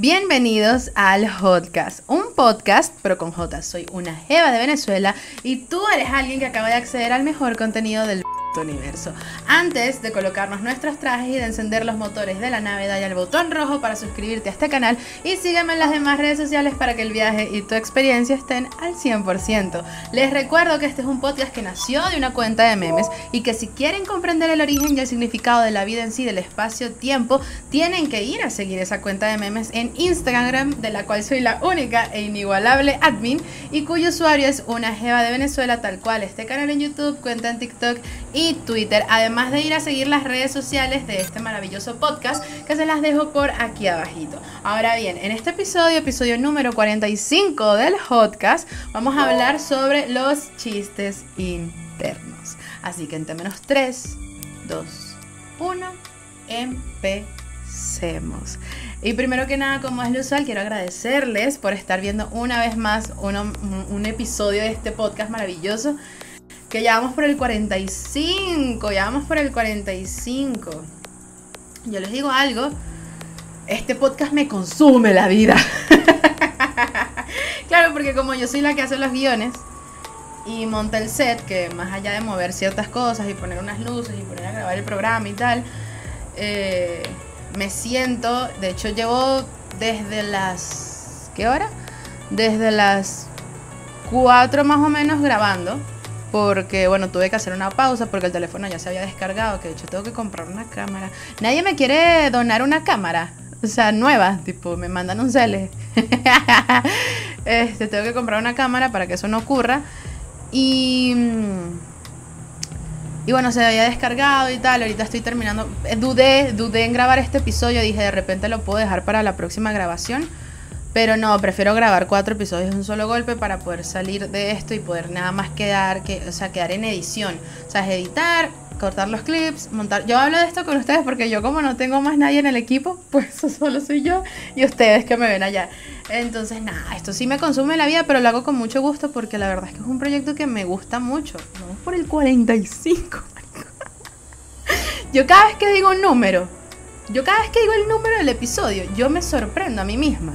Bienvenidos al Jodcast, un podcast, pero con J. Soy una jeva de Venezuela y tú eres alguien que acaba de acceder al mejor contenido del universo. Antes de colocarnos nuestros trajes y de encender los motores de la nave, dale al botón rojo para suscribirte a este canal y sígueme en las demás redes sociales para que el viaje y tu experiencia estén al 100%. Les recuerdo que este es un podcast que nació de una cuenta de memes y que si quieren comprender el origen y el significado de la vida en sí, del espacio-tiempo, tienen que ir a seguir esa cuenta de memes en Instagram, de la cual soy la única e inigualable admin y cuyo usuario es Una Jeva de Venezuela, tal cual este canal en YouTube, cuenta en TikTok y Twitter, además de ir a seguir las redes sociales de este maravilloso podcast que se las dejo por aquí abajito. Ahora bien, en este episodio número 45 del podcast, vamos a hablar sobre los chistes internos. Así que en T-3, 2, 1, empecemos. Y primero que nada, como es lo usual, quiero agradecerles por estar viendo una vez más un episodio de este podcast maravilloso. Que ya vamos por el 45, ya vamos por el 45. Yo les digo algo, este podcast me consume la vida. Claro, porque como yo soy la que hace los guiones y monta el set, que más allá de mover ciertas cosas y poner unas luces y poner a grabar el programa y tal, me siento, de hecho llevo desde las, ¿qué hora? Desde las 4 más o menos grabando. Porque, bueno, tuve que hacer una pausa porque el teléfono ya se había descargado. Que de hecho tengo que comprar una cámara. Nadie me quiere donar una cámara. O sea, nueva. Tipo, me mandan un cele. Tengo que comprar una cámara para que eso no ocurra. Y bueno, se había descargado y tal. Ahorita estoy terminando. Dudé en grabar este episodio. Dije, de repente lo puedo dejar para la próxima grabación. Pero no, prefiero grabar 4 episodios de un solo golpe para poder salir de esto y poder nada más quedar en edición. O sea, es editar, cortar los clips, montar. Yo hablo de esto con ustedes porque yo, como no tengo más nadie en el equipo, pues solo soy yo y ustedes que me ven allá. Entonces, nada, esto sí me consume la vida, pero lo hago con mucho gusto porque la verdad es que es un proyecto que me gusta mucho. Vamos por el 45. Yo cada vez que digo un número, yo cada vez que digo el número del episodio, yo me sorprendo a mí misma.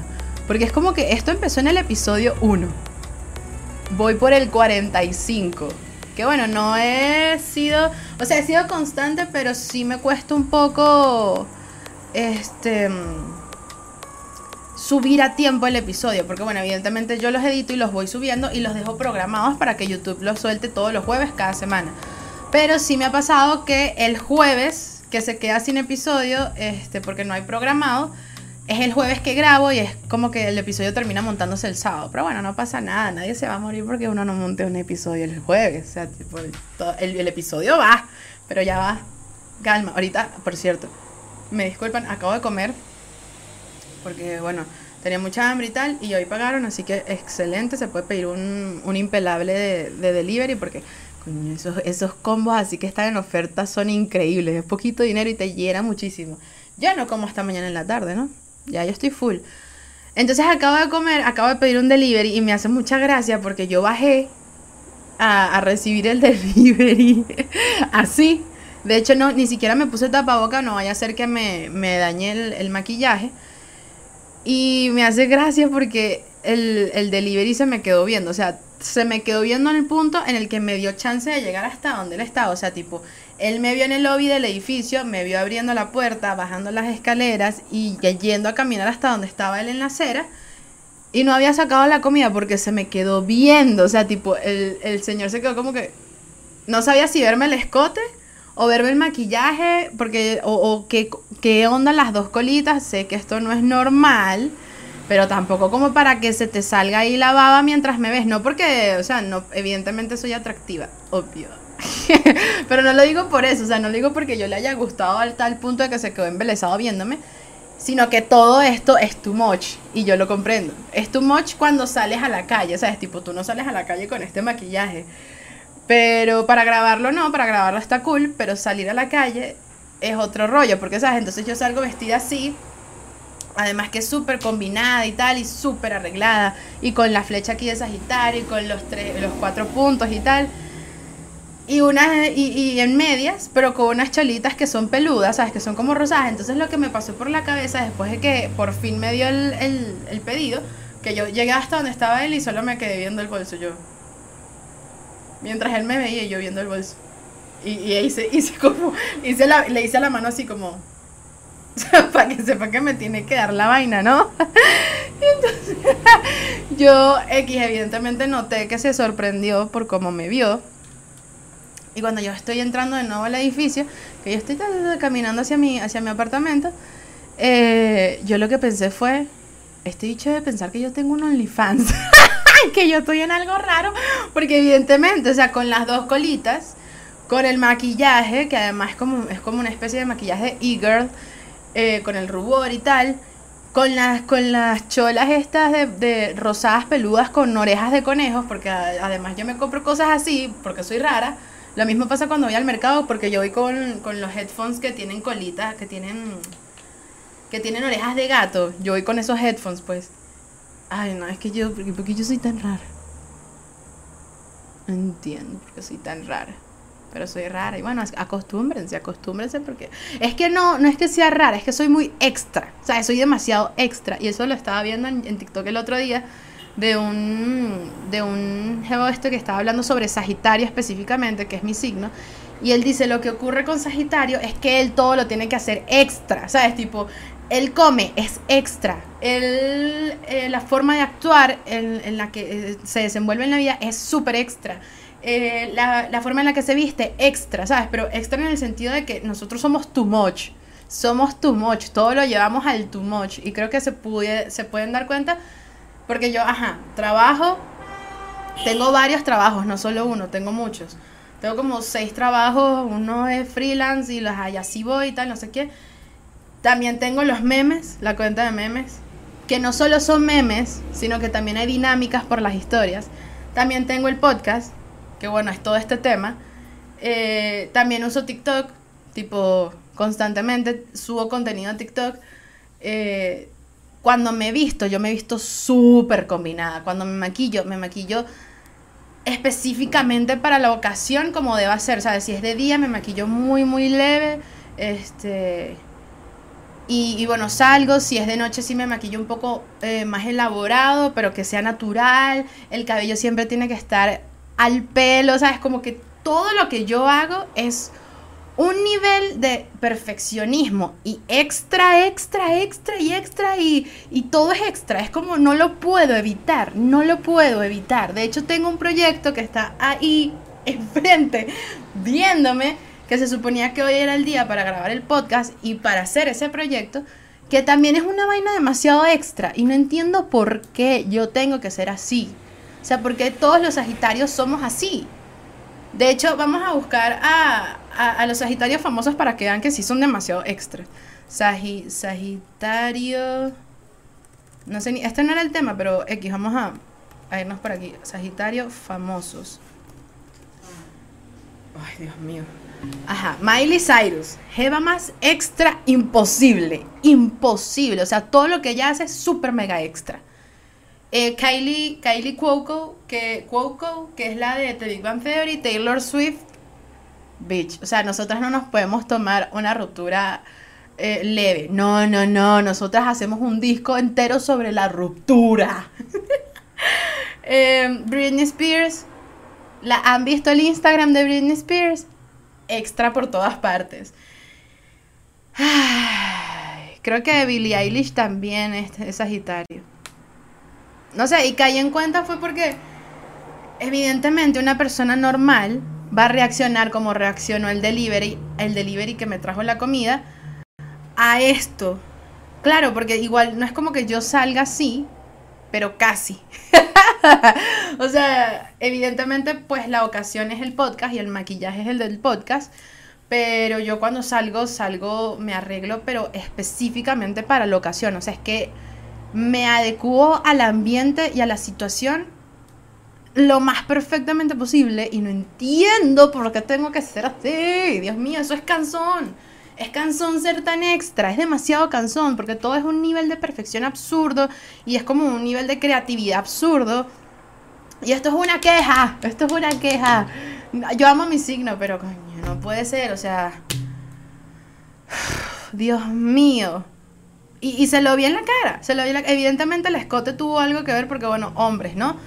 Porque es como que esto empezó en el episodio 1. Voy por el 45. Que bueno, no he sido... O sea, he sido constante, pero sí me cuesta un poco... subir a tiempo el episodio. Porque bueno, evidentemente yo los edito y los voy subiendo. Y los dejo programados para que YouTube los suelte todos los jueves cada semana. Pero sí me ha pasado que el jueves, que se queda sin episodio, porque no hay programado... Es el jueves que grabo y es como que el episodio termina montándose el sábado. Pero bueno, no pasa nada, nadie se va a morir porque uno no monte un episodio el jueves. O sea, tipo, el episodio va, pero ya va. Calma, ahorita, por cierto, me disculpan, acabo de comer. Porque bueno, tenía mucha hambre y tal, y hoy pagaron, así que excelente. Se puede pedir un impelable de delivery porque... Coño, esos combos así que están en oferta son increíbles. Es poquito dinero y te llena muchísimo. Yo no como hasta mañana en la tarde, ¿no? Ya yo estoy full. Entonces acabo de comer, acabo de pedir un delivery y me hace mucha gracia porque yo bajé a recibir el delivery así. De hecho, no, ni siquiera me puse tapaboca, no vaya a ser que me dañe el maquillaje. Y me hace gracia porque el delivery se me quedó viendo. O sea, se me quedó viendo en el punto en el que me dio chance de llegar hasta donde él estaba. O sea, tipo, él me vio en el lobby del edificio, me vio abriendo la puerta, bajando las escaleras y yendo a caminar hasta donde estaba él en la acera. Y no había sacado la comida porque se me quedó viendo. O sea, tipo, el señor se quedó como que... No sabía si verme el escote o verme el maquillaje porque o qué onda las dos colitas. Sé que esto no es normal... Pero tampoco como para que se te salga ahí la baba mientras me ves. No porque, o sea, no, evidentemente soy atractiva, obvio. Pero no lo digo por eso, o sea, no lo digo porque yo le haya gustado al tal punto de que se quedó embelesado viéndome. Sino que todo esto es too much, y yo lo comprendo. Es too much cuando sales a la calle, o sea, es tipo, tú no sales a la calle con este maquillaje. Pero para grabarlo no, para grabarlo está cool, pero salir a la calle es otro rollo. Porque, ¿sabes? Entonces yo salgo vestida así... Además que es súper combinada y tal, y súper arreglada. Y con la flecha aquí de Sagitario, y con los 4 puntos y tal. y unas y en medias, pero con unas cholitas que son peludas, sabes, que son como rosadas. Entonces lo que me pasó por la cabeza después de que por fin me dio el pedido, que yo llegué hasta donde estaba él y solo me quedé viendo el bolso yo. Mientras él me veía, yo viendo el bolso. Y le hice la mano así como, para que sepa que me tiene que dar la vaina, ¿no? Entonces, yo, evidentemente noté que se sorprendió por cómo me vio. Y cuando yo estoy entrando de nuevo al edificio, que yo estoy caminando hacia mi apartamento, yo lo que pensé fue, este bicho debe pensar que yo tengo un OnlyFans, que yo estoy en algo raro, porque evidentemente, o sea, con las dos colitas, con el maquillaje, que además es como una especie de maquillaje e-girl, con el rubor y tal, con las cholas estas de rosadas peludas con orejas de conejos, porque además yo me compro cosas así, porque soy rara. Lo mismo pasa cuando voy al mercado, porque yo voy con los headphones que tienen colitas, que tienen orejas de gato. Yo voy con esos headphones, pues. Ay, no, es que yo, porque yo soy tan rara. No entiendo por qué soy tan rara. Pero soy rara. Y bueno, acostúmbrense, porque es que no es que sea rara, es que soy muy extra. O sea, soy demasiado extra. Y eso lo estaba viendo en TikTok el otro día, de un jevo esto que estaba hablando sobre Sagitario específicamente, que es mi signo, y él dice, lo que ocurre con Sagitario es que él todo lo tiene que hacer extra, ¿sabes? Tipo, él come, es extra, él, la forma de actuar en la que se desenvuelve en la vida es súper extra, la forma en la que se viste, extra, ¿sabes? Pero extra en el sentido de que nosotros somos too much, todo lo llevamos al too much, y creo que se pueden dar cuenta. Porque yo, trabajo, tengo varios trabajos, no solo uno, tengo muchos. Tengo como 6 trabajos, uno es freelance y las hay así voy y tal, no sé qué. También tengo los memes, la cuenta de memes, que no solo son memes, sino que también hay dinámicas por las historias. También tengo el podcast, que bueno, es todo este tema. También uso TikTok, tipo, constantemente subo contenido a TikTok. Cuando me he visto, yo me he visto súper combinada. Cuando me maquillo específicamente para la ocasión como deba ser. ¿Sabes? Si es de día, me maquillo muy, muy leve. Y bueno, salgo. Si es de noche, sí me maquillo un poco más elaborado, pero que sea natural. El cabello siempre tiene que estar al pelo. ¿Sabes? Como que todo lo que yo hago es un nivel de perfeccionismo y extra y todo es extra, es como no lo puedo evitar. De hecho, tengo un proyecto que está ahí enfrente viéndome, que se suponía que hoy era el día para grabar el podcast y para hacer ese proyecto, que también es una vaina demasiado extra y no entiendo por qué yo tengo que ser así. O sea, porque todos los sagitarios somos así. De hecho, vamos a buscar a los sagitarios famosos para que vean que sí son demasiado extra. Sagitario... No sé, este no era el tema, pero X, vamos a irnos por aquí. Sagitario famosos. Ay, Dios mío. Miley Cyrus. Jeva más extra imposible. Imposible. O sea, todo lo que ella hace es súper mega extra. Kylie Cuoco, que es la de The Big Bang Theory, Taylor Swift, bitch. O sea, nosotras no nos podemos tomar una ruptura leve. No. Nosotras hacemos un disco entero sobre la ruptura. Britney Spears. ¿Han visto el Instagram de Britney Spears? Extra por todas partes. Creo que Billie Eilish también es Sagitario. No sé, y caí en cuenta fue porque evidentemente una persona normal va a reaccionar como reaccionó el delivery que me trajo la comida a esto. Claro, porque igual no es como que yo salga así, pero casi. O sea, evidentemente pues la ocasión es el podcast y el maquillaje es el del podcast, pero yo cuando salgo, me arreglo, pero específicamente para la ocasión. O sea, es que me adecuó al ambiente y a la situación lo más perfectamente posible y no entiendo por qué tengo que ser así. Dios mío, eso es cansón. Es cansón ser tan extra, es demasiado cansón porque todo es un nivel de perfección absurdo y es como un nivel de creatividad absurdo. Y esto es una queja, Yo amo mi signo, pero coño, no puede ser, o sea... Dios mío. Y se lo vi en la cara, evidentemente el escote tuvo algo que ver porque, bueno, hombres, ¿no?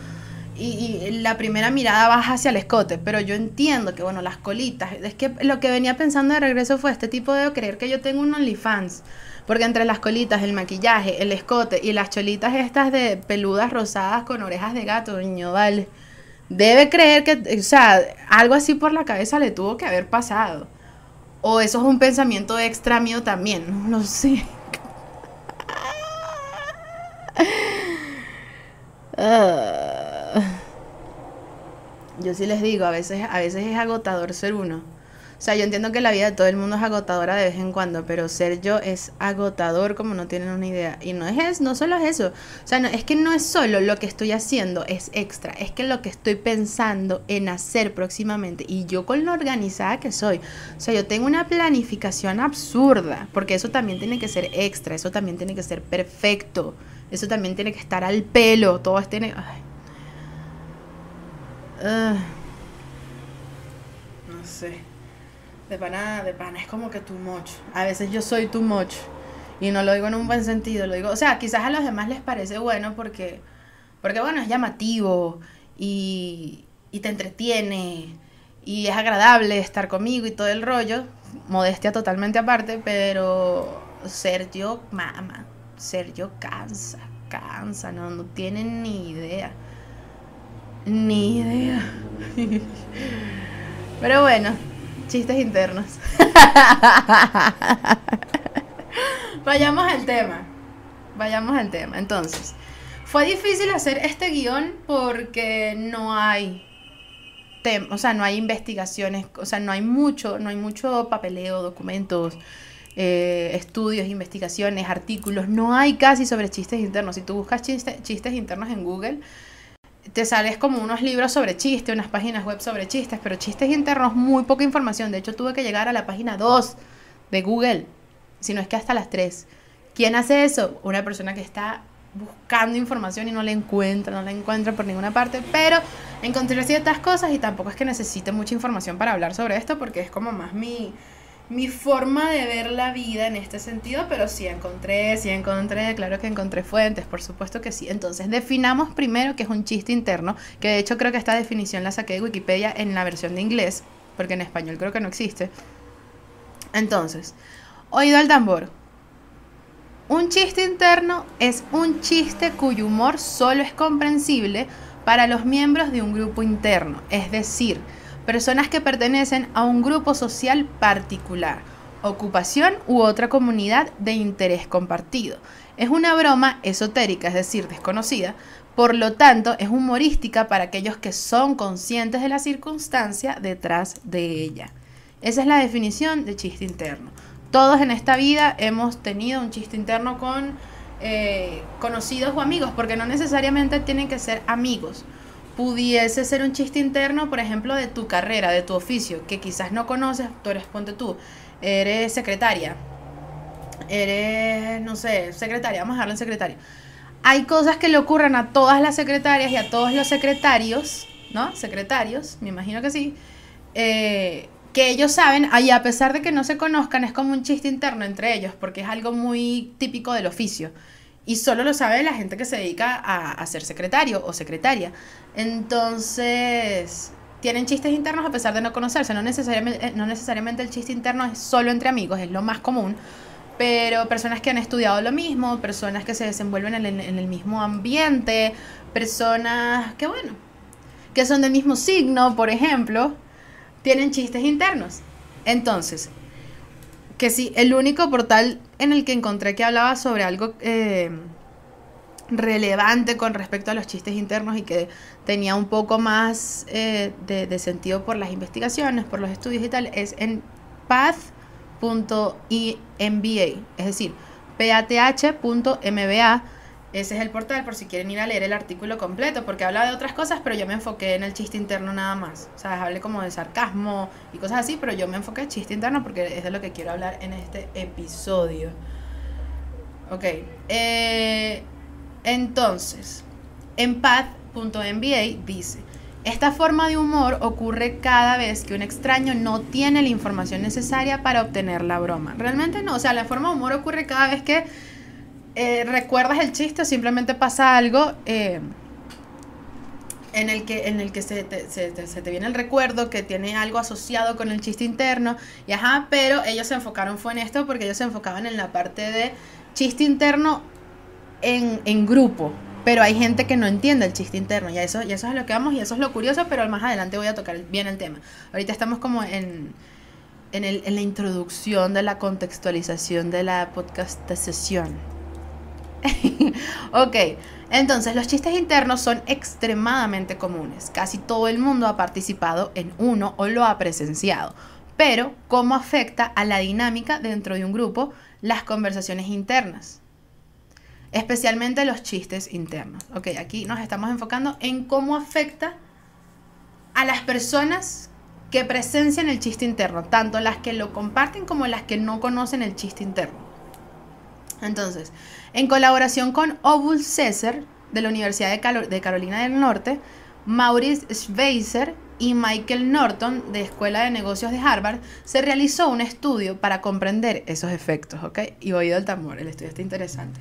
Y la primera mirada baja hacia el escote, pero yo entiendo que, bueno, las colitas, es que lo que venía pensando de regreso fue este tipo de creer que yo tengo un OnlyFans, porque entre las colitas, el maquillaje, el escote y las cholitas estas de peludas rosadas con orejas de gato, niño, vale, debe creer que, o sea, algo así por la cabeza le tuvo que haber pasado, o eso es un pensamiento extra mío también, no lo sé. Yo sí les digo, a veces es agotador ser uno. O sea, yo entiendo que la vida de todo el mundo es agotadora de vez en cuando, pero ser yo es agotador como no tienen una idea. Y no solo es eso. O sea, no, es que no es solo lo que estoy haciendo, es extra. Es que lo que estoy pensando en hacer próximamente. Y yo con lo organizada que soy. O sea, yo tengo una planificación absurda, porque eso también tiene que ser extra, eso también tiene que ser perfecto. Eso también tiene que estar al pelo, todo este... No sé. De pana, es como que too much. A veces yo soy too much. Y no lo digo en un buen sentido, lo digo... O sea, quizás a los demás les parece bueno porque... Porque, bueno, es llamativo. Y te entretiene. Y es agradable estar conmigo y todo el rollo. Modestia totalmente aparte, pero... Ser yo, mamá. Ser yo cansa, no tienen ni idea. Pero bueno, chistes internos. Vayamos al tema. Entonces, fue difícil hacer este guión porque no hay tema, o sea, no hay investigaciones, o sea, no hay mucho papeleo, documentos. Estudios, investigaciones, artículos, no hay casi sobre chistes internos. Si tú buscas chistes internos en Google, te sales como unos libros sobre chistes, unas páginas web sobre chistes, pero chistes internos, muy poca información. De hecho, tuve que llegar a la página 2 de Google, si no es que hasta las 3. ¿Quién hace eso? Una persona que está buscando información y no la encuentra por ninguna parte, pero encontré ciertas cosas y tampoco es que necesite mucha información para hablar sobre esto, porque es como más mi forma de ver la vida en este sentido, pero sí encontré, claro que encontré fuentes, por supuesto que sí. Entonces, definamos primero qué es un chiste interno, que de hecho creo que esta definición la saqué de Wikipedia en la versión de inglés, porque en español creo que no existe. Entonces, oído al tambor. Un chiste interno es un chiste cuyo humor solo es comprensible para los miembros de un grupo interno, es decir... Personas que pertenecen a un grupo social particular, ocupación u otra comunidad de interés compartido. Es una broma esotérica, es decir, desconocida, por lo tanto es humorística para aquellos que son conscientes de la circunstancia detrás de ella. Esa es la definición de chiste interno. Todos en esta vida hemos tenido un chiste interno con conocidos o amigos, porque no necesariamente tienen que ser amigos. Pudiese ser un chiste interno, por ejemplo, de tu carrera, de tu oficio, que quizás no conoces. Tú eres, ponte tú, eres secretaria, eres, no sé, secretaria, vamos a dejarlo en secretaria. Hay cosas que le ocurren a todas las secretarias y a todos los secretarios, ¿no? Secretarios, me imagino que sí, que ellos saben, y a pesar de que no se conozcan, es como un chiste interno entre ellos, porque es algo muy típico del oficio. Y solo lo sabe la gente que se dedica a ser secretario o secretaria. Entonces, tienen chistes internos a pesar de no conocerse. No necesariamente el chiste interno es solo entre amigos, es lo más común. Pero personas que han estudiado lo mismo, personas que se desenvuelven en el mismo ambiente, personas que, bueno, que son del mismo signo, por ejemplo, tienen chistes internos. Entonces... Que sí, el único portal en el que encontré que hablaba sobre algo relevante con respecto a los chistes internos y que tenía un poco más de sentido por las investigaciones, por los estudios y tal, es en path.mba, es decir, path.mba. Ese es el portal por si quieren ir a leer el artículo completo, porque habla de otras cosas, pero yo me enfoqué en el chiste interno nada más. O sea, hablé como de sarcasmo y cosas así, pero yo me enfoqué en chiste interno porque es de lo que quiero hablar en este episodio. Ok, entonces, en path.mba dice... Esta forma de humor ocurre cada vez que un extraño no tiene la información necesaria para obtener la broma. Realmente no, o sea, la forma de humor ocurre cada vez que recuerdas el chiste o simplemente pasa algo en el que se te viene el recuerdo que tiene algo asociado con el chiste interno y ajá, pero ellos se enfocaron fue en esto porque ellos se enfocaban en la parte de chiste interno en grupo, pero hay gente que no entiende el chiste interno y eso es lo que vamos y eso es lo curioso, pero más adelante voy a tocar bien el tema. Ahorita estamos como en la introducción de la contextualización de la podcastización. Ok, entonces los chistes internos son extremadamente comunes. Casi todo el mundo ha participado en uno o lo ha presenciado. Pero, ¿cómo afecta a la dinámica dentro de un grupo las conversaciones internas? Especialmente los chistes internos. Ok, aquí nos estamos enfocando en cómo afecta a las personas que presencian el chiste interno, tanto las que lo comparten como las que no conocen el chiste interno. Entonces, en colaboración con Obul César de la Universidad de Carolina del Norte, Maurice Schweizer y Michael Norton de Escuela de Negocios de Harvard, se realizó un estudio para comprender esos efectos, ¿ok? Y oído el tambor, el estudio está interesante.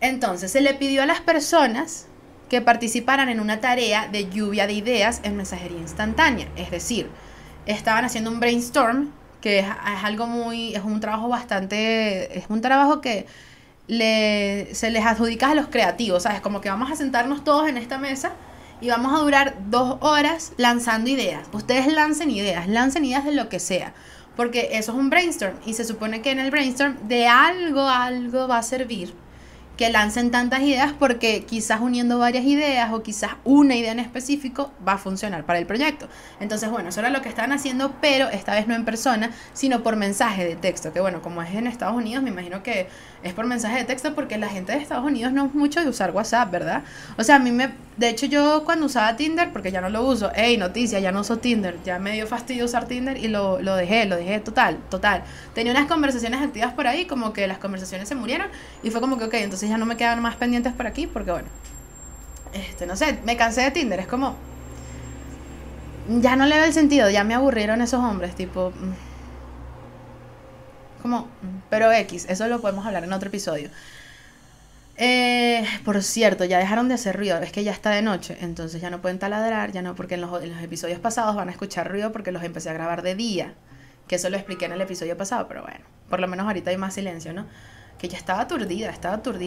Entonces, se le pidió a las personas que participaran en una tarea de lluvia de ideas en mensajería instantánea, es decir, estaban haciendo un brainstorm, que es un trabajo que se les adjudica a los creativos, ¿sabes? Como que vamos a sentarnos todos en esta mesa y vamos a durar 2 horas lanzando ideas. Ustedes lancen ideas de lo que sea, porque eso es un brainstorm y se supone que en el brainstorm de algo va a servir que lancen tantas ideas porque quizás uniendo varias ideas o quizás una idea en específico va a funcionar para el proyecto. Entonces, bueno, eso era lo que estaban haciendo, pero esta vez no en persona, sino por mensaje de texto, que bueno, como es en Estados Unidos, me imagino que es por mensaje de texto porque la gente de Estados Unidos no es mucho de usar WhatsApp, ¿verdad? O sea, de hecho yo cuando usaba Tinder, porque ya no lo uso, ya no uso Tinder, ya me dio fastidio usar Tinder y lo dejé total. Tenía unas conversaciones activas por ahí, como que las conversaciones se murieron y fue como que ok, entonces ya no me quedan más pendientes por aquí porque bueno, no sé, me cansé de Tinder, es como ya no le veo el sentido, ya me aburrieron esos hombres, tipo como, pero X, eso lo podemos hablar en otro episodio. Por cierto, ya dejaron de hacer ruido, es que ya está de noche, entonces ya no pueden taladrar, ya no, porque en los episodios pasados van a escuchar ruido porque los empecé a grabar de día, que eso lo expliqué en el episodio pasado, pero bueno, por lo menos ahorita hay más silencio, ¿no? Que ya estaba aturdida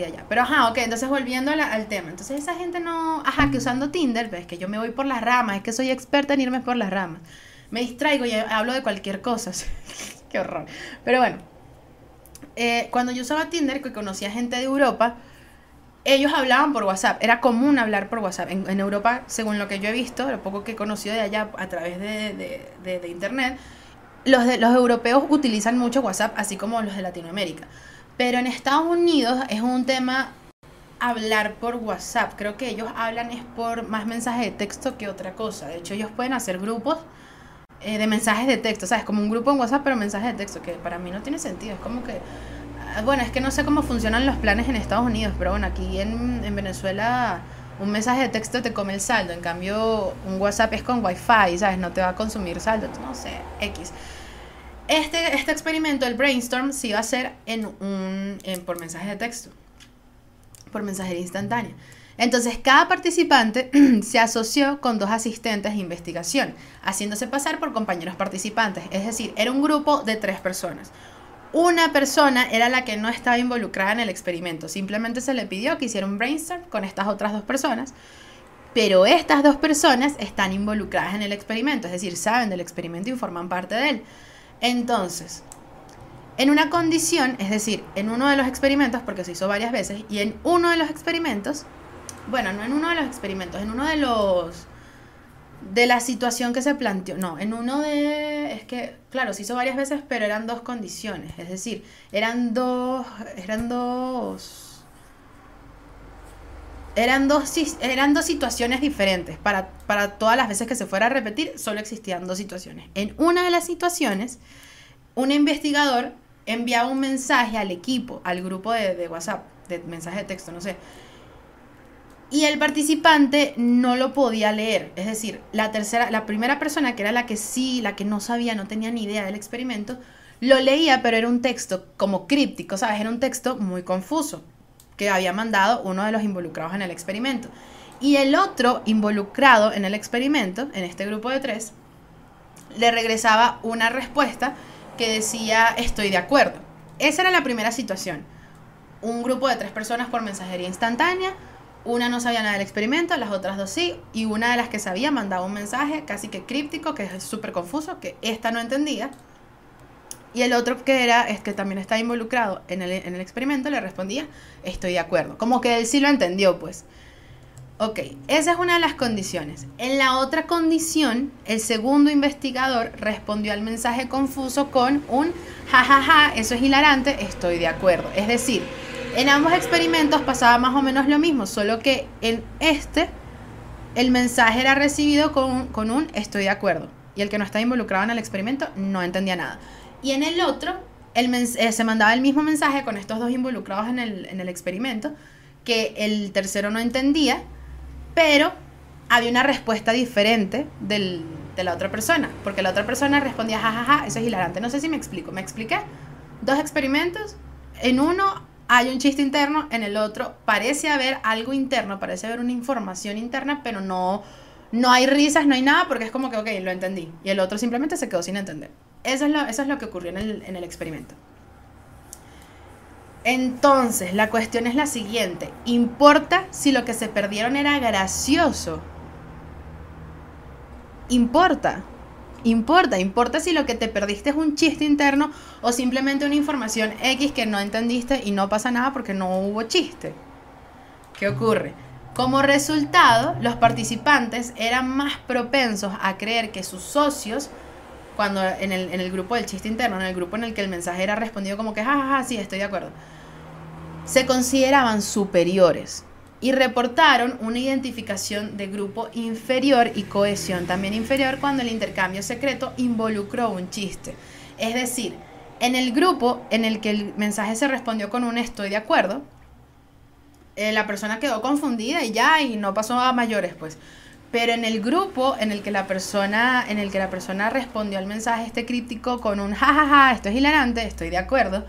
ya. Pero ajá, ok, entonces volviendo al tema. Entonces esa gente no... Ajá, que usando Tinder, pues, es que yo me voy por las ramas, es que soy experta en irme por las ramas. Me distraigo y hablo de cualquier cosa. Qué horror. Pero bueno, cuando yo usaba Tinder, que conocía gente de Europa, ellos hablaban por WhatsApp. Era común hablar por WhatsApp. En Europa, según lo que yo he visto, lo poco que he conocido de allá a través de internet, los europeos utilizan mucho WhatsApp, así como los de Latinoamérica. Pero en Estados Unidos es un tema hablar por WhatsApp. Creo que ellos hablan es por más mensajes de texto que otra cosa. De hecho, ellos pueden hacer grupos de mensajes de texto. O sea, es como un grupo en WhatsApp, pero mensajes de texto, que para mí no tiene sentido. Es como que... Bueno, es que no sé cómo funcionan los planes en Estados Unidos, pero bueno, aquí en Venezuela un mensaje de texto te come el saldo. En cambio, un WhatsApp es con Wi-Fi, ¿sabes? No te va a consumir saldo. No sé, X. Este experimento, el brainstorm, se iba a hacer por mensaje de texto, por mensajería instantánea. Entonces, cada participante se asoció con 2 asistentes de investigación, haciéndose pasar por compañeros participantes. Es decir, era un grupo de 3 personas. Una persona era la que no estaba involucrada en el experimento. Simplemente se le pidió que hiciera un brainstorm con estas otras 2 personas. Pero estas 2 personas están involucradas en el experimento. Es decir, saben del experimento y forman parte de él. Entonces, en una condición, es decir, en uno de los experimentos, porque se hizo varias veces, y en uno de los experimentos, bueno, no en uno de los experimentos, en uno de los, de la situación que se planteó, no, en uno de, es que, claro, se hizo varias veces, pero eran 2 condiciones, es decir, eran dos situaciones diferentes. Para todas las veces que se fuera a repetir, solo existían 2 situaciones. En una de las situaciones, un investigador enviaba un mensaje al equipo, al grupo de WhatsApp, de mensaje de texto, no sé, y el participante no lo podía leer. Es decir, la primera persona, que era la que no sabía, no tenía ni idea del experimento, lo leía, pero era un texto como críptico, ¿sabes? Era un texto muy confuso que había mandado uno de los involucrados en el experimento. Y el otro involucrado en el experimento, en este grupo de tres, le regresaba una respuesta que decía, estoy de acuerdo. Esa era la primera situación. Un grupo de tres personas por mensajería instantánea, una no sabía nada del experimento, las otras dos sí, y una de las que sabía mandaba un mensaje casi que críptico, que es súper confuso, que esta no entendía. Y el otro que era, es que también está involucrado en el experimento, le respondía, estoy de acuerdo. Como que él sí lo entendió, pues. Ok, esa es una de las condiciones. En la otra condición, el segundo investigador respondió al mensaje confuso con un jajaja, eso es hilarante, estoy de acuerdo. Es decir, en ambos experimentos pasaba más o menos lo mismo, solo que en este el mensaje era recibido con un estoy de acuerdo, y el que no estaba involucrado en el experimento no entendía nada. Y en el otro se mandaba el mismo mensaje con estos dos involucrados en el experimento, que el tercero no entendía, pero había una respuesta diferente de la otra persona, porque la otra persona respondía jajaja, eso es hilarante. No sé si me explico. ¿Me expliqué? Dos experimentos, en uno hay un chiste interno, en el otro parece haber algo interno, parece haber una información interna, pero no hay risas, no hay nada, porque es como que ok, lo entendí, y el otro simplemente se quedó sin entender. Eso es lo que ocurrió en el experimento. Entonces, la cuestión es la siguiente. ¿Importa si lo que se perdieron era gracioso? Importa si lo que te perdiste es un chiste interno o simplemente una información X que no entendiste y no pasa nada porque no hubo chiste. ¿Qué ocurre? Como resultado, los participantes eran más propensos a creer que sus socios, cuando en el grupo del chiste interno, en el grupo en el que el mensaje era respondido como que jajaja, sí, estoy de acuerdo, se consideraban superiores y reportaron una identificación de grupo inferior y cohesión también inferior cuando el intercambio secreto involucró un chiste. Es decir, en el grupo en el que el mensaje se respondió con un estoy de acuerdo, la persona quedó confundida y ya, y no pasó a mayores, pues. Pero en el grupo en el que la persona respondió al mensaje este críptico con un jajaja, esto es hilarante, estoy de acuerdo,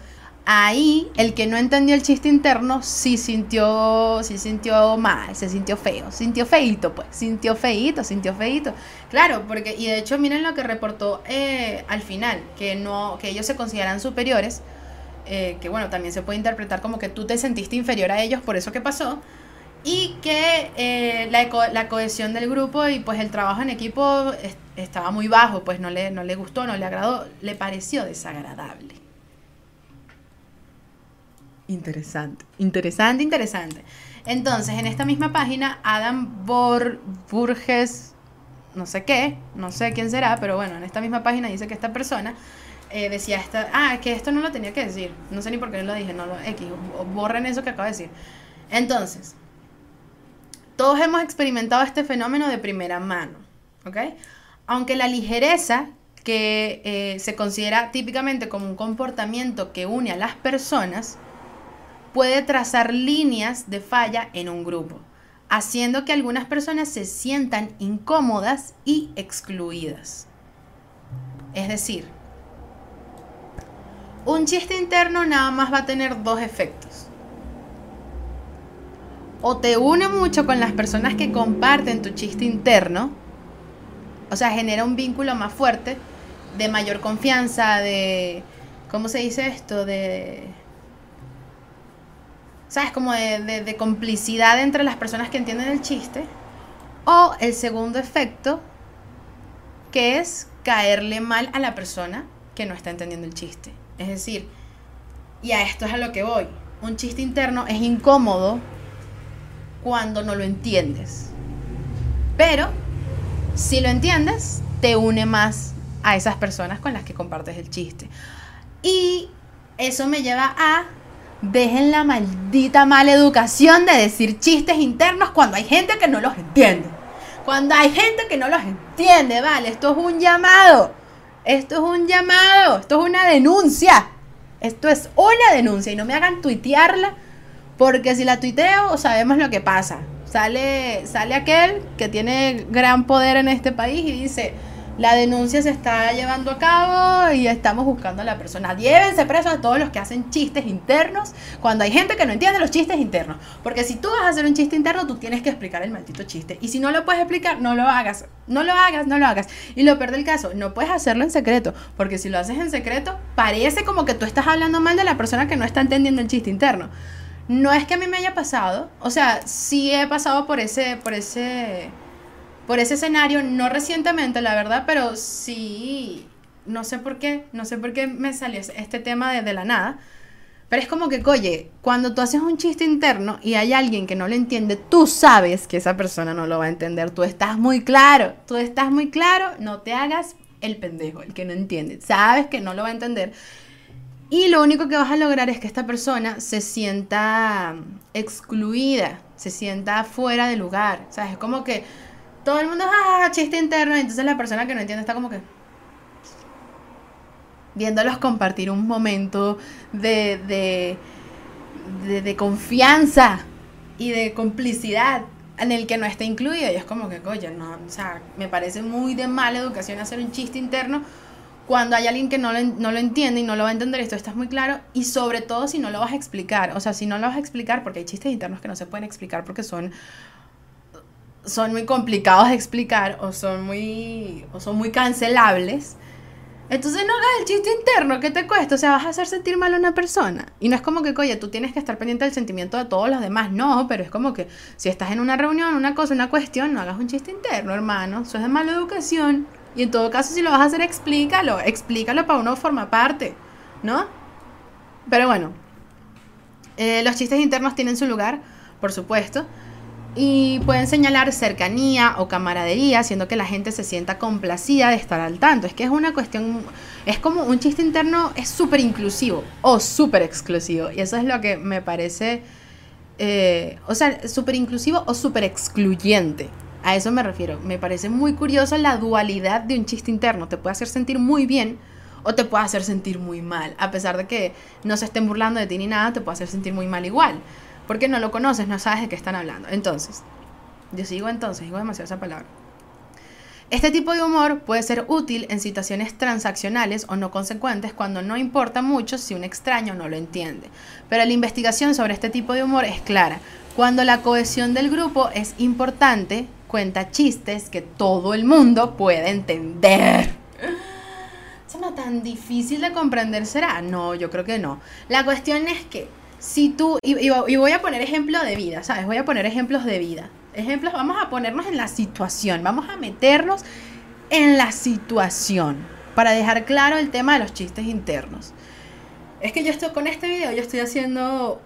ahí el que no entendió el chiste interno sí sintió mal, se sintió feo, sintió feíto. Claro, porque, y de hecho miren lo que reportó al final, que ellos se consideran superiores, que bueno, también se puede interpretar como que tú te sentiste inferior a ellos por eso que pasó. Y que la cohesión del grupo y pues el trabajo en equipo estaba muy bajo, pues no le gustó, no le agradó, le pareció desagradable. Interesante. Entonces, en esta misma página, Adam Burgess, no sé quién será, pero bueno, en esta misma página dice que esta persona decía, que esto no lo tenía que decir, no sé ni por qué lo dije, borren eso que acabo de decir. Entonces, todos hemos experimentado este fenómeno de primera mano, ¿ok? Aunque la ligereza, que se considera típicamente como un comportamiento que une a las personas, puede trazar líneas de falla en un grupo, haciendo que algunas personas se sientan incómodas y excluidas. Es decir, un chiste interno nada más va a tener dos efectos. O te une mucho con las personas que comparten tu chiste interno, o sea, genera un vínculo más fuerte, de mayor confianza, de... ¿cómo se dice esto? De... ¿sabes? Como de complicidad entre las personas que entienden el chiste. O el segundo efecto, que es caerle mal a la persona que no está entendiendo el chiste. Es decir, y a esto es a lo que voy, un chiste interno es incómodo cuando no lo entiendes, pero si lo entiendes te une más a esas personas con las que compartes el chiste. Y eso me lleva a, dejen la maldita mala educación de decir chistes internos cuando hay gente que no los entiende, vale, esto es un llamado, esto es una denuncia, y no me hagan tuitearla, porque si la tuiteo sabemos lo que pasa, Sale aquel que tiene gran poder en este país y dice: la denuncia se está llevando a cabo y estamos buscando a la persona. Llévense presos a todos los que hacen chistes internos, cuando hay gente que no entiende los chistes internos. Porque si tú vas a hacer un chiste interno, tú tienes que explicar el maldito chiste. Y si no lo puedes explicar, no lo hagas. Y lo peor del caso, no puedes hacerlo en secreto, porque si lo haces en secreto, parece como que tú estás hablando mal de la persona que no está entendiendo el chiste interno. No es que a mí me haya pasado, o sea, sí he pasado por ese escenario, no recientemente, la verdad, pero sí, no sé por qué me salió este tema de la nada, pero es como que, oye, cuando tú haces un chiste interno y hay alguien que no lo entiende, tú sabes que esa persona no lo va a entender, tú estás muy claro, no te hagas el pendejo, el que no entiende, sabes que no lo va a entender. Y lo único que vas a lograr es que esta persona se sienta excluida, se sienta fuera de lugar. O sea, es como que todo el mundo, chiste interno, y entonces la persona que no entiende está como que viéndolos compartir un momento de confianza y de complicidad en el que no está incluido. Y es como que, oye, no, o sea, me parece muy de mala educación hacer un chiste interno cuando hay alguien que no lo entiende y no lo va a entender. Esto está muy claro, y sobre todo si no lo vas a explicar, o sea, si no lo vas a explicar, porque hay chistes internos que no se pueden explicar porque son muy complicados de explicar o son muy cancelables. Entonces no hagas el chiste interno, ¿qué te cuesta? O sea, vas a hacer sentir mal a una persona. Y no es como que, oye, tú tienes que estar pendiente del sentimiento de todos los demás. No, pero es como que si estás en una reunión, una cosa, una cuestión, no hagas un chiste interno, hermano. Eso es de mala educación. Y en todo caso, si lo vas a hacer, explícalo para uno forma parte, ¿no? Pero bueno, los chistes internos tienen su lugar, por supuesto, y pueden señalar cercanía o camaradería, haciendo que la gente se sienta complacida de estar al tanto. Es que es una cuestión, es como un chiste interno, es súper inclusivo o súper exclusivo, y eso es lo que me parece, o sea, súper inclusivo o súper excluyente. A eso me refiero. Me parece muy curioso la dualidad de un chiste interno. Te puede hacer sentir muy bien o te puede hacer sentir muy mal. A pesar de que no se estén burlando de ti ni nada, te puede hacer sentir muy mal igual. Porque no lo conoces, no sabes de qué están hablando. Entonces, yo sigo digo demasiado esa palabra. Este tipo de humor puede ser útil en situaciones transaccionales o no consecuentes, cuando no importa mucho si un extraño no lo entiende. Pero la investigación sobre este tipo de humor es clara. Cuando la cohesión del grupo es importante, cuenta chistes que todo el mundo puede entender. ¿Eso no tan difícil de comprender será? No, yo creo que no. La cuestión es que si tú... Y voy a poner ejemplo de vida, ¿sabes? Voy a poner ejemplos de vida. Ejemplos, vamos a ponernos en la situación. Vamos a meternos en la situación para dejar claro el tema de los chistes internos. Es que yo estoy con este video, yo estoy haciendo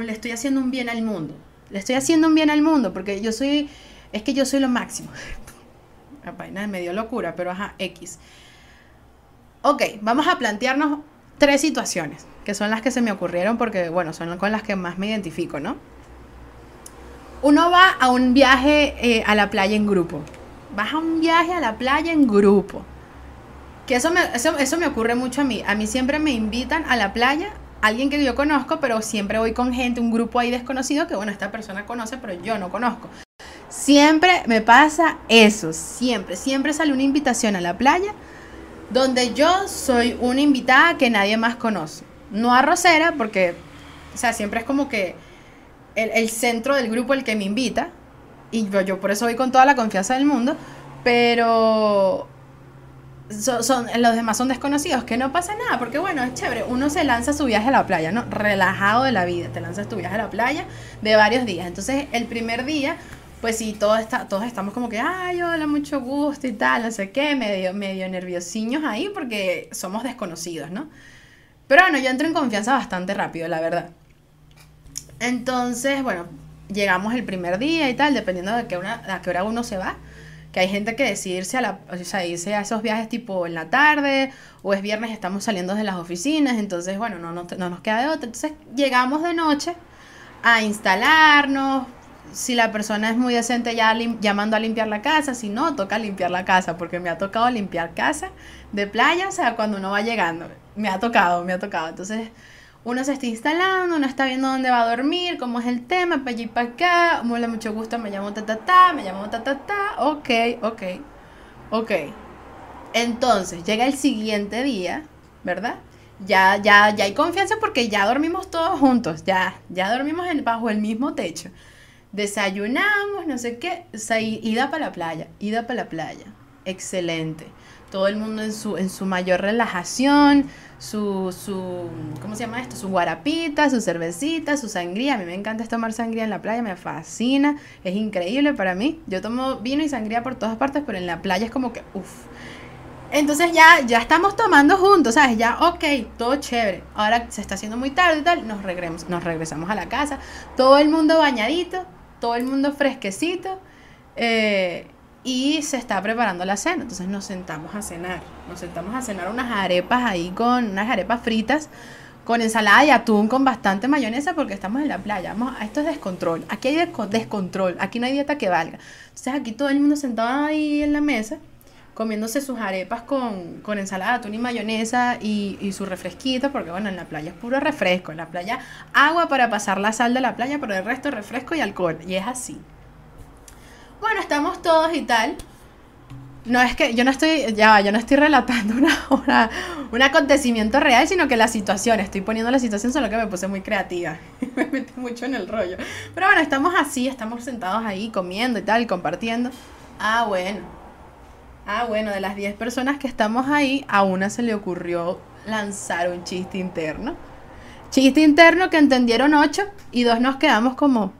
le estoy haciendo un bien al mundo. Le estoy haciendo un bien al mundo porque yo soy... Es que yo soy lo máximo. La vaina me dio locura, pero ajá, X. Ok, vamos a plantearnos tres situaciones, que son las que se me ocurrieron porque, bueno, son con las que más me identifico, ¿no? Uno va a un viaje a la playa en grupo. Vas a un viaje a la playa en grupo. Que eso me ocurre mucho a mí. A mí siempre me invitan a la playa, alguien que yo conozco, pero siempre voy con gente, un grupo ahí desconocido, que bueno, esta persona conoce, pero yo no conozco. Siempre me pasa eso, siempre sale una invitación a la playa donde yo soy una invitada que nadie más conoce. No arrocera, porque, o sea, siempre es como que el centro del grupo el que me invita, y yo por eso voy con toda la confianza del mundo, pero los demás son desconocidos, que no pasa nada, porque bueno, es chévere, uno se lanza su viaje a la playa, ¿no? Relajado de la vida, te lanzas tu viaje a la playa de varios días. Entonces, el primer día... Pues sí, todos estamos como que, ay, hola, mucho gusto y tal, no sé qué, medio nerviosiños ahí porque somos desconocidos, ¿no? Pero bueno, yo entro en confianza bastante rápido, la verdad. Entonces, bueno, llegamos el primer día y tal, dependiendo de a qué hora uno se va, que hay gente que decide irse a esos viajes tipo en la tarde, o es viernes, estamos saliendo de las oficinas, entonces, bueno, no nos queda de otra. Entonces, llegamos de noche a instalarnos. Si la persona es muy decente, ya mandó a limpiar la casa. Si no, toca limpiar la casa, porque me ha tocado limpiar casa de playa, o sea, cuando uno va llegando. Me ha tocado. Entonces, uno se está instalando, uno está viendo dónde va a dormir, cómo es el tema, para allí y para acá. Hola, mucho gusto, me llamo ta-ta-ta, me llamo ta-ta-ta. Ok. Entonces, llega el siguiente día, ¿verdad? Ya hay confianza porque ya dormimos todos juntos, ya dormimos bajo el mismo techo. Desayunamos, no sé qué, o sea, ida para la playa, excelente. Todo el mundo en su mayor relajación, su ¿cómo se llama esto? Su guarapita, su cervecita, su sangría. A mí me encanta tomar sangría en la playa, me fascina, es increíble para mí. Yo tomo vino y sangría por todas partes, pero en la playa es como que, uff. Entonces ya estamos tomando juntos, ¿sabes? Ya, ok, todo chévere. Ahora se está haciendo muy tarde y tal, nos regresamos a la casa. Todo el mundo bañadito, todo el mundo fresquecito, y se está preparando la cena. Entonces nos sentamos a cenar unas arepas fritas con ensalada de atún, con bastante mayonesa, porque estamos en la playa. Esto es descontrol, aquí hay descontrol, aquí no hay dieta que valga. Entonces aquí todo el mundo sentado ahí en la mesa, comiéndose sus arepas con ensalada, atún y mayonesa y su refresquito, porque bueno, en la playa es puro refresco, en la playa agua para pasar la sal de la playa, pero el resto refresco y alcohol, y es así. Bueno, estamos todos y tal. No es que yo no estoy relatando un acontecimiento real, sino que estoy poniendo la situación, solo que me puse muy creativa, me metí mucho en el rollo. Pero bueno, estamos sentados ahí comiendo y tal, compartiendo. Ah, bueno, de las 10 personas que estamos ahí, a una se le ocurrió lanzar un chiste interno. Chiste interno que entendieron 8 y 2 nos quedamos como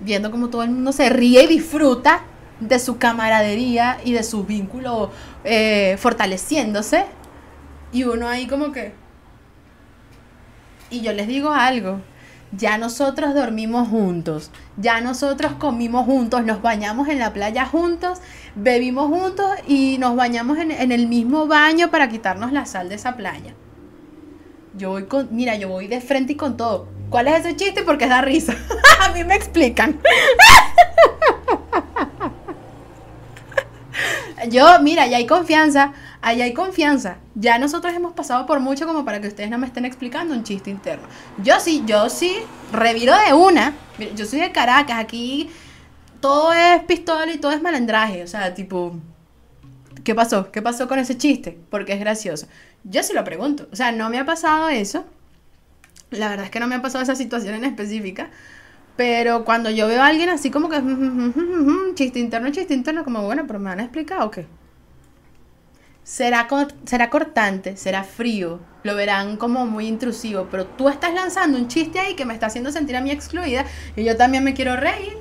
viendo como todo el mundo se ríe y disfruta de su camaradería y de su vínculo fortaleciéndose. Y uno ahí como que... Y yo les digo algo. Ya nosotros dormimos juntos, ya nosotros comimos juntos, nos bañamos en la playa juntos, bebimos juntos y nos bañamos en el mismo baño para quitarnos la sal de esa playa. Yo voy de frente y con todo. ¿Cuál es ese chiste? Porque da risa. A mí me explican. Ahí hay confianza. Ya nosotros hemos pasado por mucho como para que ustedes no me estén explicando un chiste interno. Yo sí, reviro de una. Yo soy de Caracas, aquí todo es pistola y todo es malandraje. O sea, tipo, ¿qué pasó con ese chiste? Porque es gracioso. Yo sí lo pregunto. O sea, no me ha pasado eso. La verdad es que no me ha pasado esa situación en específica. Pero cuando yo veo a alguien así como que... chiste interno, como bueno, pero ¿me van a explicar o qué? Será cortante, será frío, lo verán como muy intrusivo, pero tú estás lanzando un chiste ahí que me está haciendo sentir a mí excluida y yo también me quiero reír.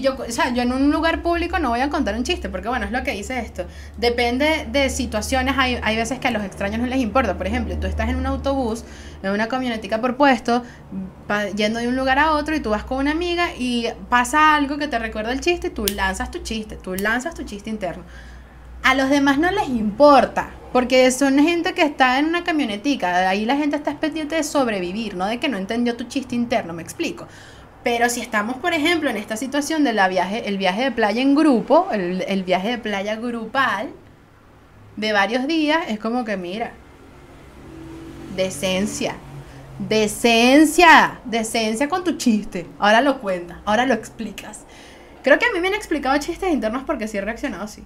Yo en un lugar público no voy a contar un chiste, porque bueno, es lo que dice esto. Depende de situaciones, hay veces que a los extraños no les importa. Por ejemplo, tú estás en un autobús, en una camionetica por puesto, yendo de un lugar a otro y tú vas con una amiga y pasa algo que te recuerda el chiste y tú lanzas tu chiste interno. A los demás no les importa, porque son gente que está en una camionetica, ahí la gente está pendiente de sobrevivir, no de que no entendió tu chiste interno, me explico. Pero si estamos, por ejemplo, en esta situación del viaje de playa en grupo, el viaje de playa grupal de varios días, es como que mira, decencia con tu chiste, ahora lo cuentas, ahora lo explicas. Creo que a mí me han explicado chistes internos porque sí he reaccionado así.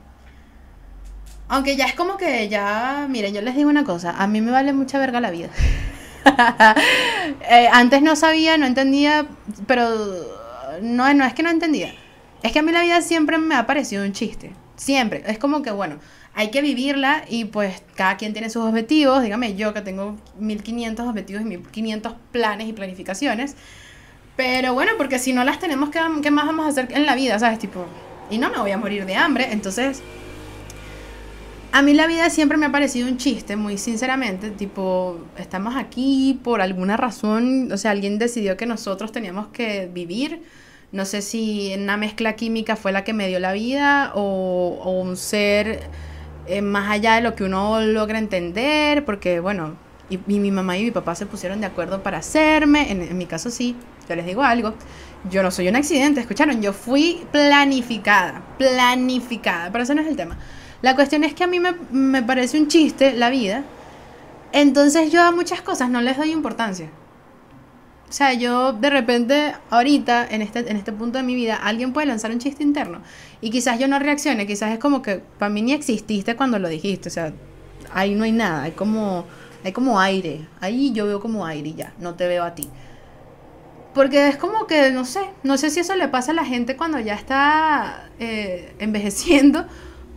Aunque ya es como que ya, miren, yo les digo una cosa, a mí me vale mucha verga la vida. Antes no entendía, pero no es que no entendía. Es que a mí la vida siempre me ha parecido un chiste, siempre. Es como que, bueno, hay que vivirla y pues cada quien tiene sus objetivos. Dígame yo que tengo 1500 objetivos y 1500 planes y planificaciones. Pero bueno, porque si no las tenemos, ¿qué más vamos a hacer en la vida? ¿Sabes? Tipo, y no me voy a morir de hambre, entonces... A mí la vida siempre me ha parecido un chiste, muy sinceramente, tipo, estamos aquí por alguna razón, o sea, alguien decidió que nosotros teníamos que vivir, no sé si una mezcla química fue la que me dio la vida, o un ser más allá de lo que uno logra entender, porque bueno, y mi mamá y mi papá se pusieron de acuerdo para hacerme, en mi caso sí, yo les digo algo, yo no soy un accidente, escucharon, yo fui planificada, pero ese no es el tema. La cuestión es que a mí me parece un chiste la vida. Entonces yo a muchas cosas no les doy importancia. O sea, yo de repente ahorita, en este punto de mi vida, alguien puede lanzar un chiste interno y quizás yo no reaccione, quizás es como que para mí ni exististe cuando lo dijiste. O sea, ahí no hay nada, hay como aire. Ahí yo veo como aire y ya, no te veo a ti. Porque es como que, no sé si eso le pasa a la gente cuando ya está envejeciendo,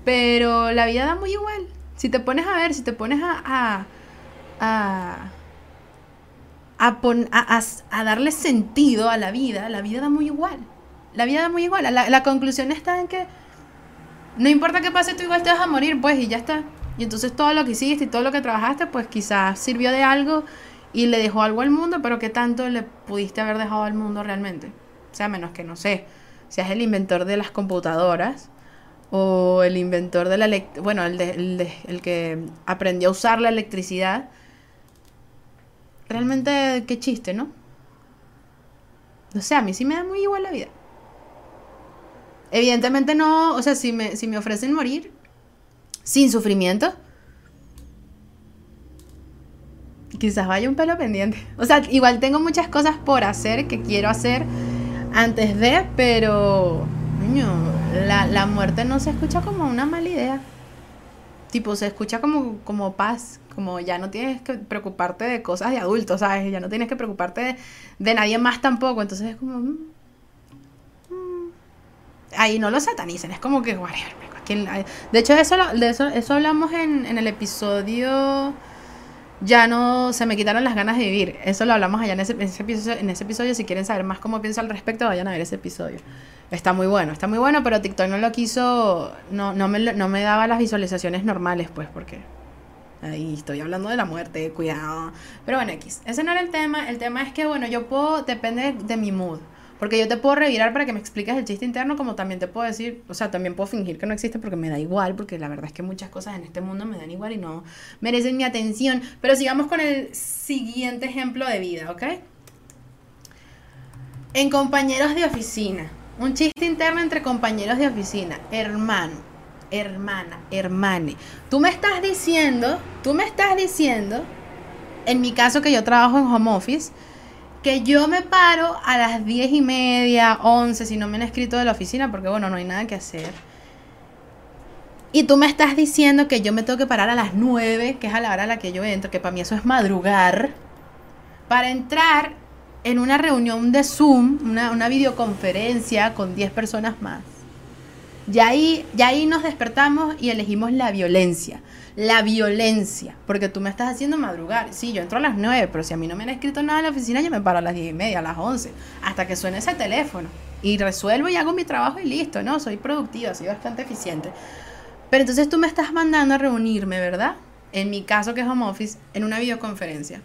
pero la vida da muy igual. Si te pones a ver, si te pones a darle sentido a la vida da muy igual. La vida da muy igual. La conclusión está en que no importa qué pase, tú igual te vas a morir, pues, y ya está. Y entonces todo lo que hiciste y todo lo que trabajaste, pues quizás sirvió de algo y le dejó algo al mundo, pero ¿qué tanto le pudiste haber dejado al mundo realmente? O sea, menos que, no sé, seas el inventor de las computadoras o el inventor de la el que aprendió a usar la electricidad. Realmente, qué chiste, ¿no? O sea, a mí sí me da muy igual la vida. Evidentemente no, o sea, si me ofrecen morir sin sufrimiento, quizás vaya un pelo pendiente. O sea, igual tengo muchas cosas por hacer que quiero hacer antes de, pero niño, la muerte no se escucha como una mala idea. Tipo, se escucha como paz, como ya no tienes que preocuparte de cosas de adultos, ¿sabes? Ya no tienes que preocuparte de nadie más tampoco. Entonces es como... Ahí no lo satanicen, es como que... De hecho, de eso hablamos en el episodio... Ya no se me quitaron las ganas de vivir. Eso lo hablamos allá en ese episodio. Si quieren saber más cómo pienso al respecto, vayan a ver ese episodio. Está muy bueno, pero TikTok no lo quiso. No me daba las visualizaciones normales, pues, porque ahí estoy hablando de la muerte, cuidado. Pero bueno, X, ese no era el tema. El tema es que, bueno, yo puedo, depende de mi mood, porque yo te puedo revirar para que me expliques el chiste interno, como también te puedo decir, o sea, también puedo fingir que no existe porque me da igual, porque la verdad es que muchas cosas en este mundo me dan igual y no merecen mi atención. Pero sigamos con el siguiente ejemplo de vida, ¿ok? En compañeros de oficina. Un chiste interno entre compañeros de oficina. Hermano, hermana, hermane. Tú me estás diciendo, en mi caso que yo trabajo en home office, que yo me paro a las 10:30, 11, si no me han escrito de la oficina, porque bueno, no hay nada que hacer. Y tú me estás diciendo que yo me tengo que parar a las 9, que es a la hora a la que yo entro, que para mí eso es madrugar, para entrar en una reunión de Zoom, una videoconferencia con 10 personas más. Y ahí nos despertamos y elegimos la violencia. La violencia, porque tú me estás haciendo madrugar. Sí, yo entro a las 9, pero si a mí no me han escrito nada en la oficina, yo me paro a las 10:30, a las 11, hasta que suene ese teléfono. Y resuelvo y hago mi trabajo y listo, ¿no? Soy productiva, soy bastante eficiente. Pero entonces tú me estás mandando a reunirme, ¿verdad? En mi caso, que es home office, en una videoconferencia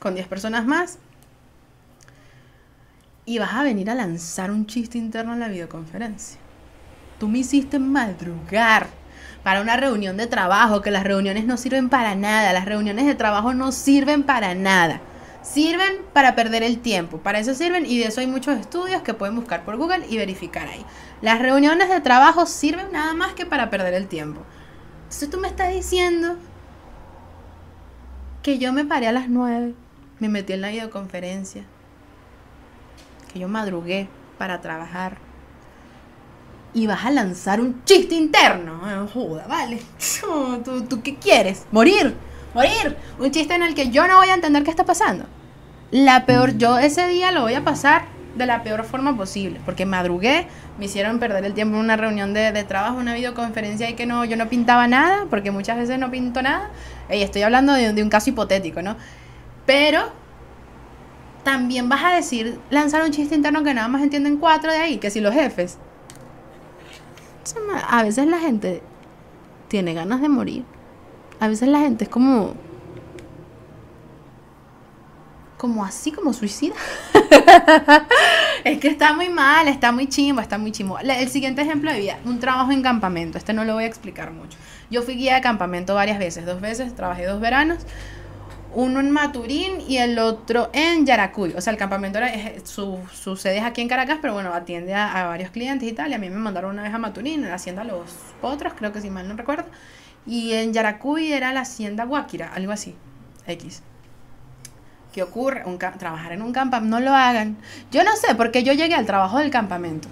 con 10 personas más. Y vas a venir a lanzar un chiste interno en la videoconferencia. Tú me hiciste madrugar para una reunión de trabajo, que las reuniones no sirven para nada. Las reuniones de trabajo no sirven para nada. Sirven para perder el tiempo. Para eso sirven, y de eso hay muchos estudios que pueden buscar por Google y verificar ahí. Las reuniones de trabajo sirven nada más que para perder el tiempo. Entonces tú me estás diciendo que yo me paré a las 9, me metí en la videoconferencia, que yo madrugué para trabajar, y vas a lanzar un chiste interno. Oh, joda, vale. ¿Tú qué quieres? Morir. Un chiste en el que yo no voy a entender qué está pasando. Yo ese día lo voy a pasar de la peor forma posible, porque madrugué, me hicieron perder el tiempo en una reunión de trabajo, una videoconferencia, y que no, yo no pintaba nada, porque muchas veces no pinto nada. Estoy hablando de un caso hipotético, ¿no? Pero también vas a decir, lanzar un chiste interno que nada más entienden 4 de ahí, que si los jefes. A veces la gente tiene ganas de morir. A veces la gente es como así, como suicida. Es que está muy mal, está muy chimbo. El siguiente ejemplo de vida, un trabajo en campamento. Este no lo voy a explicar mucho. Yo fui guía de campamento varias veces, 2 veces, trabajé 2 veranos. uno en Maturín y el otro en Yaracuy. O sea, el campamento era, su sede es aquí en Caracas, pero bueno, atiende a varios clientes y tal. Y a mí me mandaron una vez a Maturín, a la hacienda Los Potros, creo que si mal no recuerdo. Y en Yaracuy era la hacienda Guáquira, algo así, X. ¿Qué ocurre? Trabajar en un campamento, no lo hagan. Yo no sé, porque yo llegué al trabajo del campamento.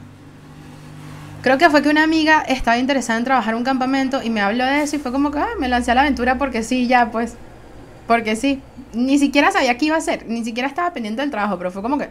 Creo que fue que una amiga estaba interesada en trabajar un campamento y me habló de eso y fue como que me lancé a la aventura porque sí, ya pues, porque sí. Ni siquiera sabía qué iba a hacer, ni siquiera estaba pendiente del trabajo, pero fue como que,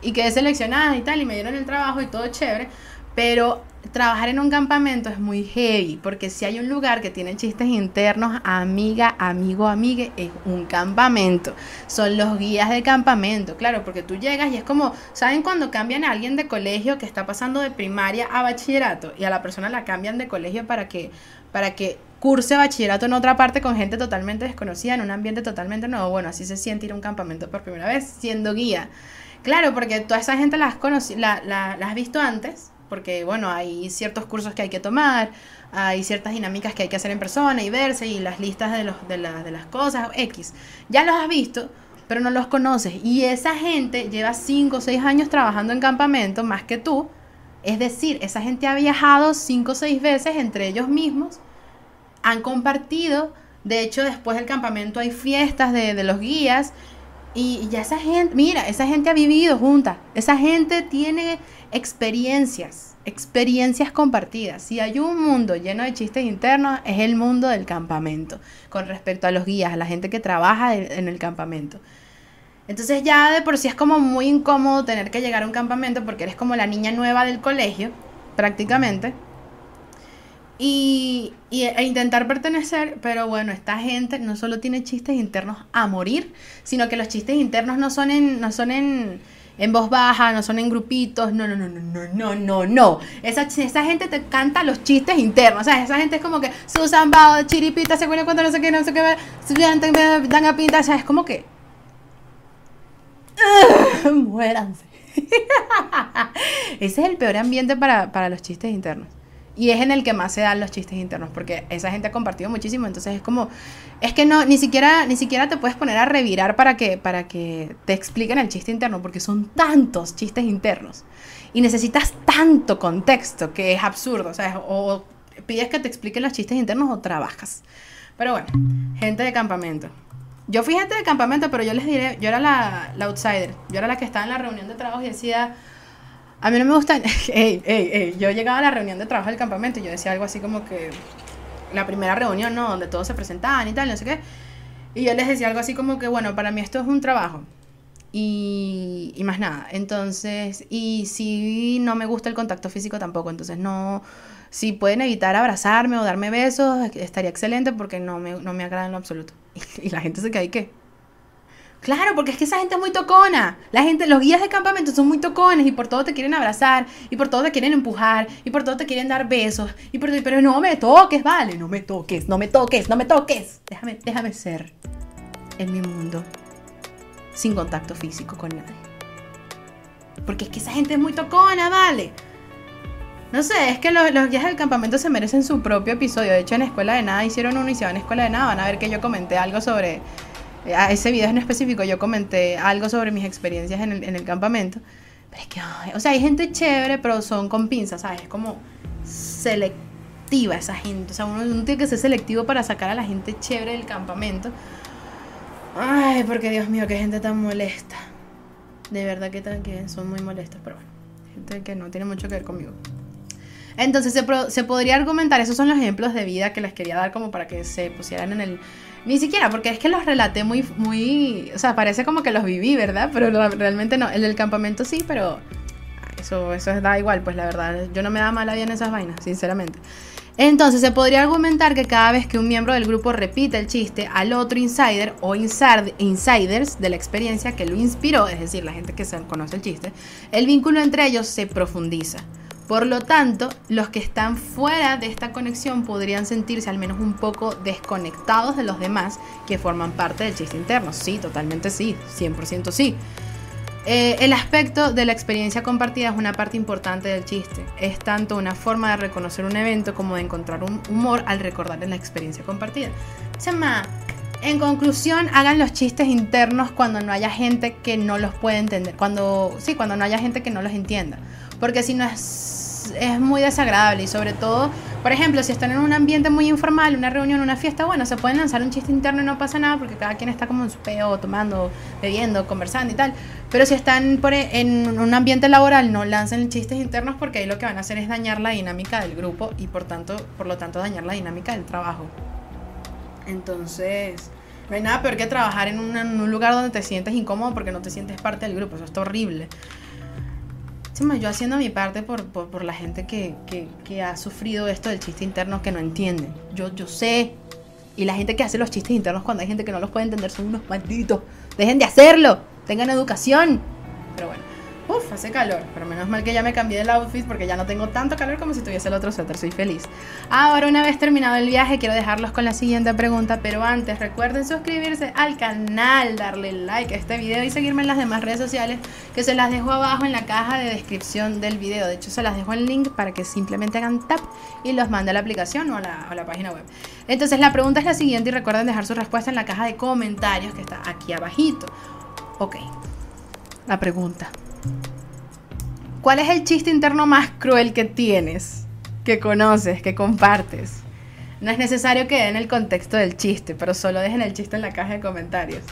y quedé seleccionada y tal, y me dieron el trabajo y todo chévere, pero trabajar en un campamento es muy heavy, porque si hay un lugar que tiene chistes internos, amiga, amigo, amigue, es un campamento. Son los guías de campamento, claro, porque tú llegas y es como, ¿saben cuando cambian a alguien de colegio que está pasando de primaria a bachillerato? Y a la persona la cambian de colegio para que curse bachillerato en otra parte con gente totalmente desconocida, en un ambiente totalmente nuevo. Bueno, así se siente ir a un campamento por primera vez, siendo guía. Claro, porque toda esa gente la has visto antes, porque bueno, hay ciertos cursos que hay que tomar, hay ciertas dinámicas que hay que hacer en persona y verse, y las listas de las cosas, X. Ya los has visto, pero no los conoces. Y esa gente lleva 5 o 6 años trabajando en campamento, más que tú. Es decir, esa gente ha viajado 5 o 6 veces entre ellos mismos, han compartido. De hecho, después del campamento hay fiestas de los guías, y ya esa gente, mira, esa gente ha vivido junta, esa gente tiene experiencias compartidas. Si hay un mundo lleno de chistes internos, es el mundo del campamento, con respecto a los guías, a la gente que trabaja en el campamento. Entonces ya de por sí es como muy incómodo tener que llegar a un campamento, porque eres como la niña nueva del colegio, prácticamente, e intentar pertenecer. Pero bueno, esta gente no solo tiene chistes internos a morir, sino que los chistes internos no son en voz baja, no son en grupitos, no. Esa gente te canta los chistes internos. O sea, esa gente es como que Susan Bao, chiripita, se acuerdan cuando no sé qué, dan a pinta. O sea, es como que muéranse. Ese es el peor ambiente para los chistes internos. Y es en el que más se dan los chistes internos, porque esa gente ha compartido muchísimo. Entonces es como, es que no, ni siquiera te puedes poner a revirar para que te expliquen el chiste interno, porque son tantos chistes internos y necesitas tanto contexto que es absurdo, ¿sabes? O pides que te expliquen los chistes internos o trabajas. Pero bueno, gente de campamento. Yo fui gente de campamento, pero yo les diré, yo era la outsider. Yo era la que estaba en la reunión de trabajo y decía, a mí no me gusta. Yo llegaba a la reunión de trabajo del campamento y yo decía algo así como que, la primera reunión, ¿no?, donde todos se presentaban y tal, no sé qué, y yo les decía algo así como que, bueno, para mí esto es un trabajo y más nada. Entonces, y si no me gusta el contacto físico tampoco, entonces no, si pueden evitar abrazarme o darme besos, estaría excelente, porque no me agrada en lo absoluto. Y la gente se queda ahí, ¿qué? Claro, porque es que esa gente es muy tocona. Los guías de campamento son muy tocones, y por todo te quieren abrazar, y por todo te quieren empujar, y por todo te quieren dar besos, pero no me toques, vale, no me toques. Déjame ser en mi mundo sin contacto físico con nadie. Porque es que esa gente es muy tocona, vale. No sé, es que los guías del campamento se merecen su propio episodio. De hecho, en Escuela de Nada hicieron uno, y si van a Escuela de Nada van a ver que yo comenté algo sobre... A ese video en específico yo comenté algo sobre mis experiencias en el campamento. Pero es que, o sea, hay gente chévere, pero son con pinzas, ¿sabes? Es como selectiva esa gente. O sea, uno tiene que ser selectivo para sacar a la gente chévere del campamento. Ay, porque Dios mío, qué gente tan molesta. De verdad que son muy molestas, pero bueno, gente que no tiene mucho que ver conmigo. Entonces se podría argumentar, esos son los ejemplos de vida que les quería dar como para que se pusieran en el... Ni siquiera, porque es que los relaté muy, o sea, parece como que los viví, ¿verdad? Pero realmente no, el del campamento sí, pero eso da igual, pues la verdad, yo no me da mala vida en esas vainas, sinceramente. Entonces se podría argumentar que cada vez que un miembro del grupo repite el chiste al otro insider o insiders de la experiencia que lo inspiró, es decir, la gente que conoce el chiste, el vínculo entre ellos se profundiza. Por lo tanto, los que están fuera de esta conexión podrían sentirse al menos un poco desconectados de los demás que forman parte del chiste interno. Sí, totalmente sí, 100% sí. El aspecto de la experiencia compartida es una parte importante del chiste. Es tanto una forma de reconocer un evento como de encontrar un humor al recordar la experiencia compartida. Chama, En conclusión, hagan los chistes internos cuando no haya gente que no los puede entender. Cuando no haya gente que no los entienda. Porque si no es muy desagradable, y sobre todo, por ejemplo, si están en un ambiente muy informal, una reunión, una fiesta, bueno, se pueden lanzar un chiste interno y no pasa nada porque cada quien está como en su peo, tomando, bebiendo, conversando y tal. Pero si están en un ambiente laboral, no lancen chistes internos porque ahí lo que van a hacer es dañar la dinámica del grupo y por lo tanto dañar la dinámica del trabajo. Entonces, no hay nada peor que trabajar en un lugar donde te sientes incómodo porque no te sientes parte del grupo. Eso está horrible. Yo haciendo mi parte por la gente que ha sufrido esto del chiste interno, que no entiende. Yo sé. Y la gente que hace los chistes internos cuando hay gente que no los puede entender son unos malditos. Dejen de hacerlo. Tengan educación. Pero bueno. Uf, hace calor. Pero menos mal que ya me cambié el outfit porque ya no tengo tanto calor como si tuviese el otro suéter. Soy feliz. Ahora, una vez terminado el viaje, quiero dejarlos con la siguiente pregunta. Pero antes, recuerden suscribirse al canal, darle like a este video y seguirme en las demás redes sociales, que se las dejo abajo en la caja de descripción del video. De hecho, se las dejo el link para que simplemente hagan tap y los mande a la aplicación o a la página web. Entonces, la pregunta es la siguiente y recuerden dejar su respuesta en la caja de comentarios que está aquí abajito. Ok. La pregunta: ¿cuál es el chiste interno más cruel que tienes, que conoces, que compartes? No es necesario que den el contexto del chiste, pero solo dejen el chiste en la caja de comentarios.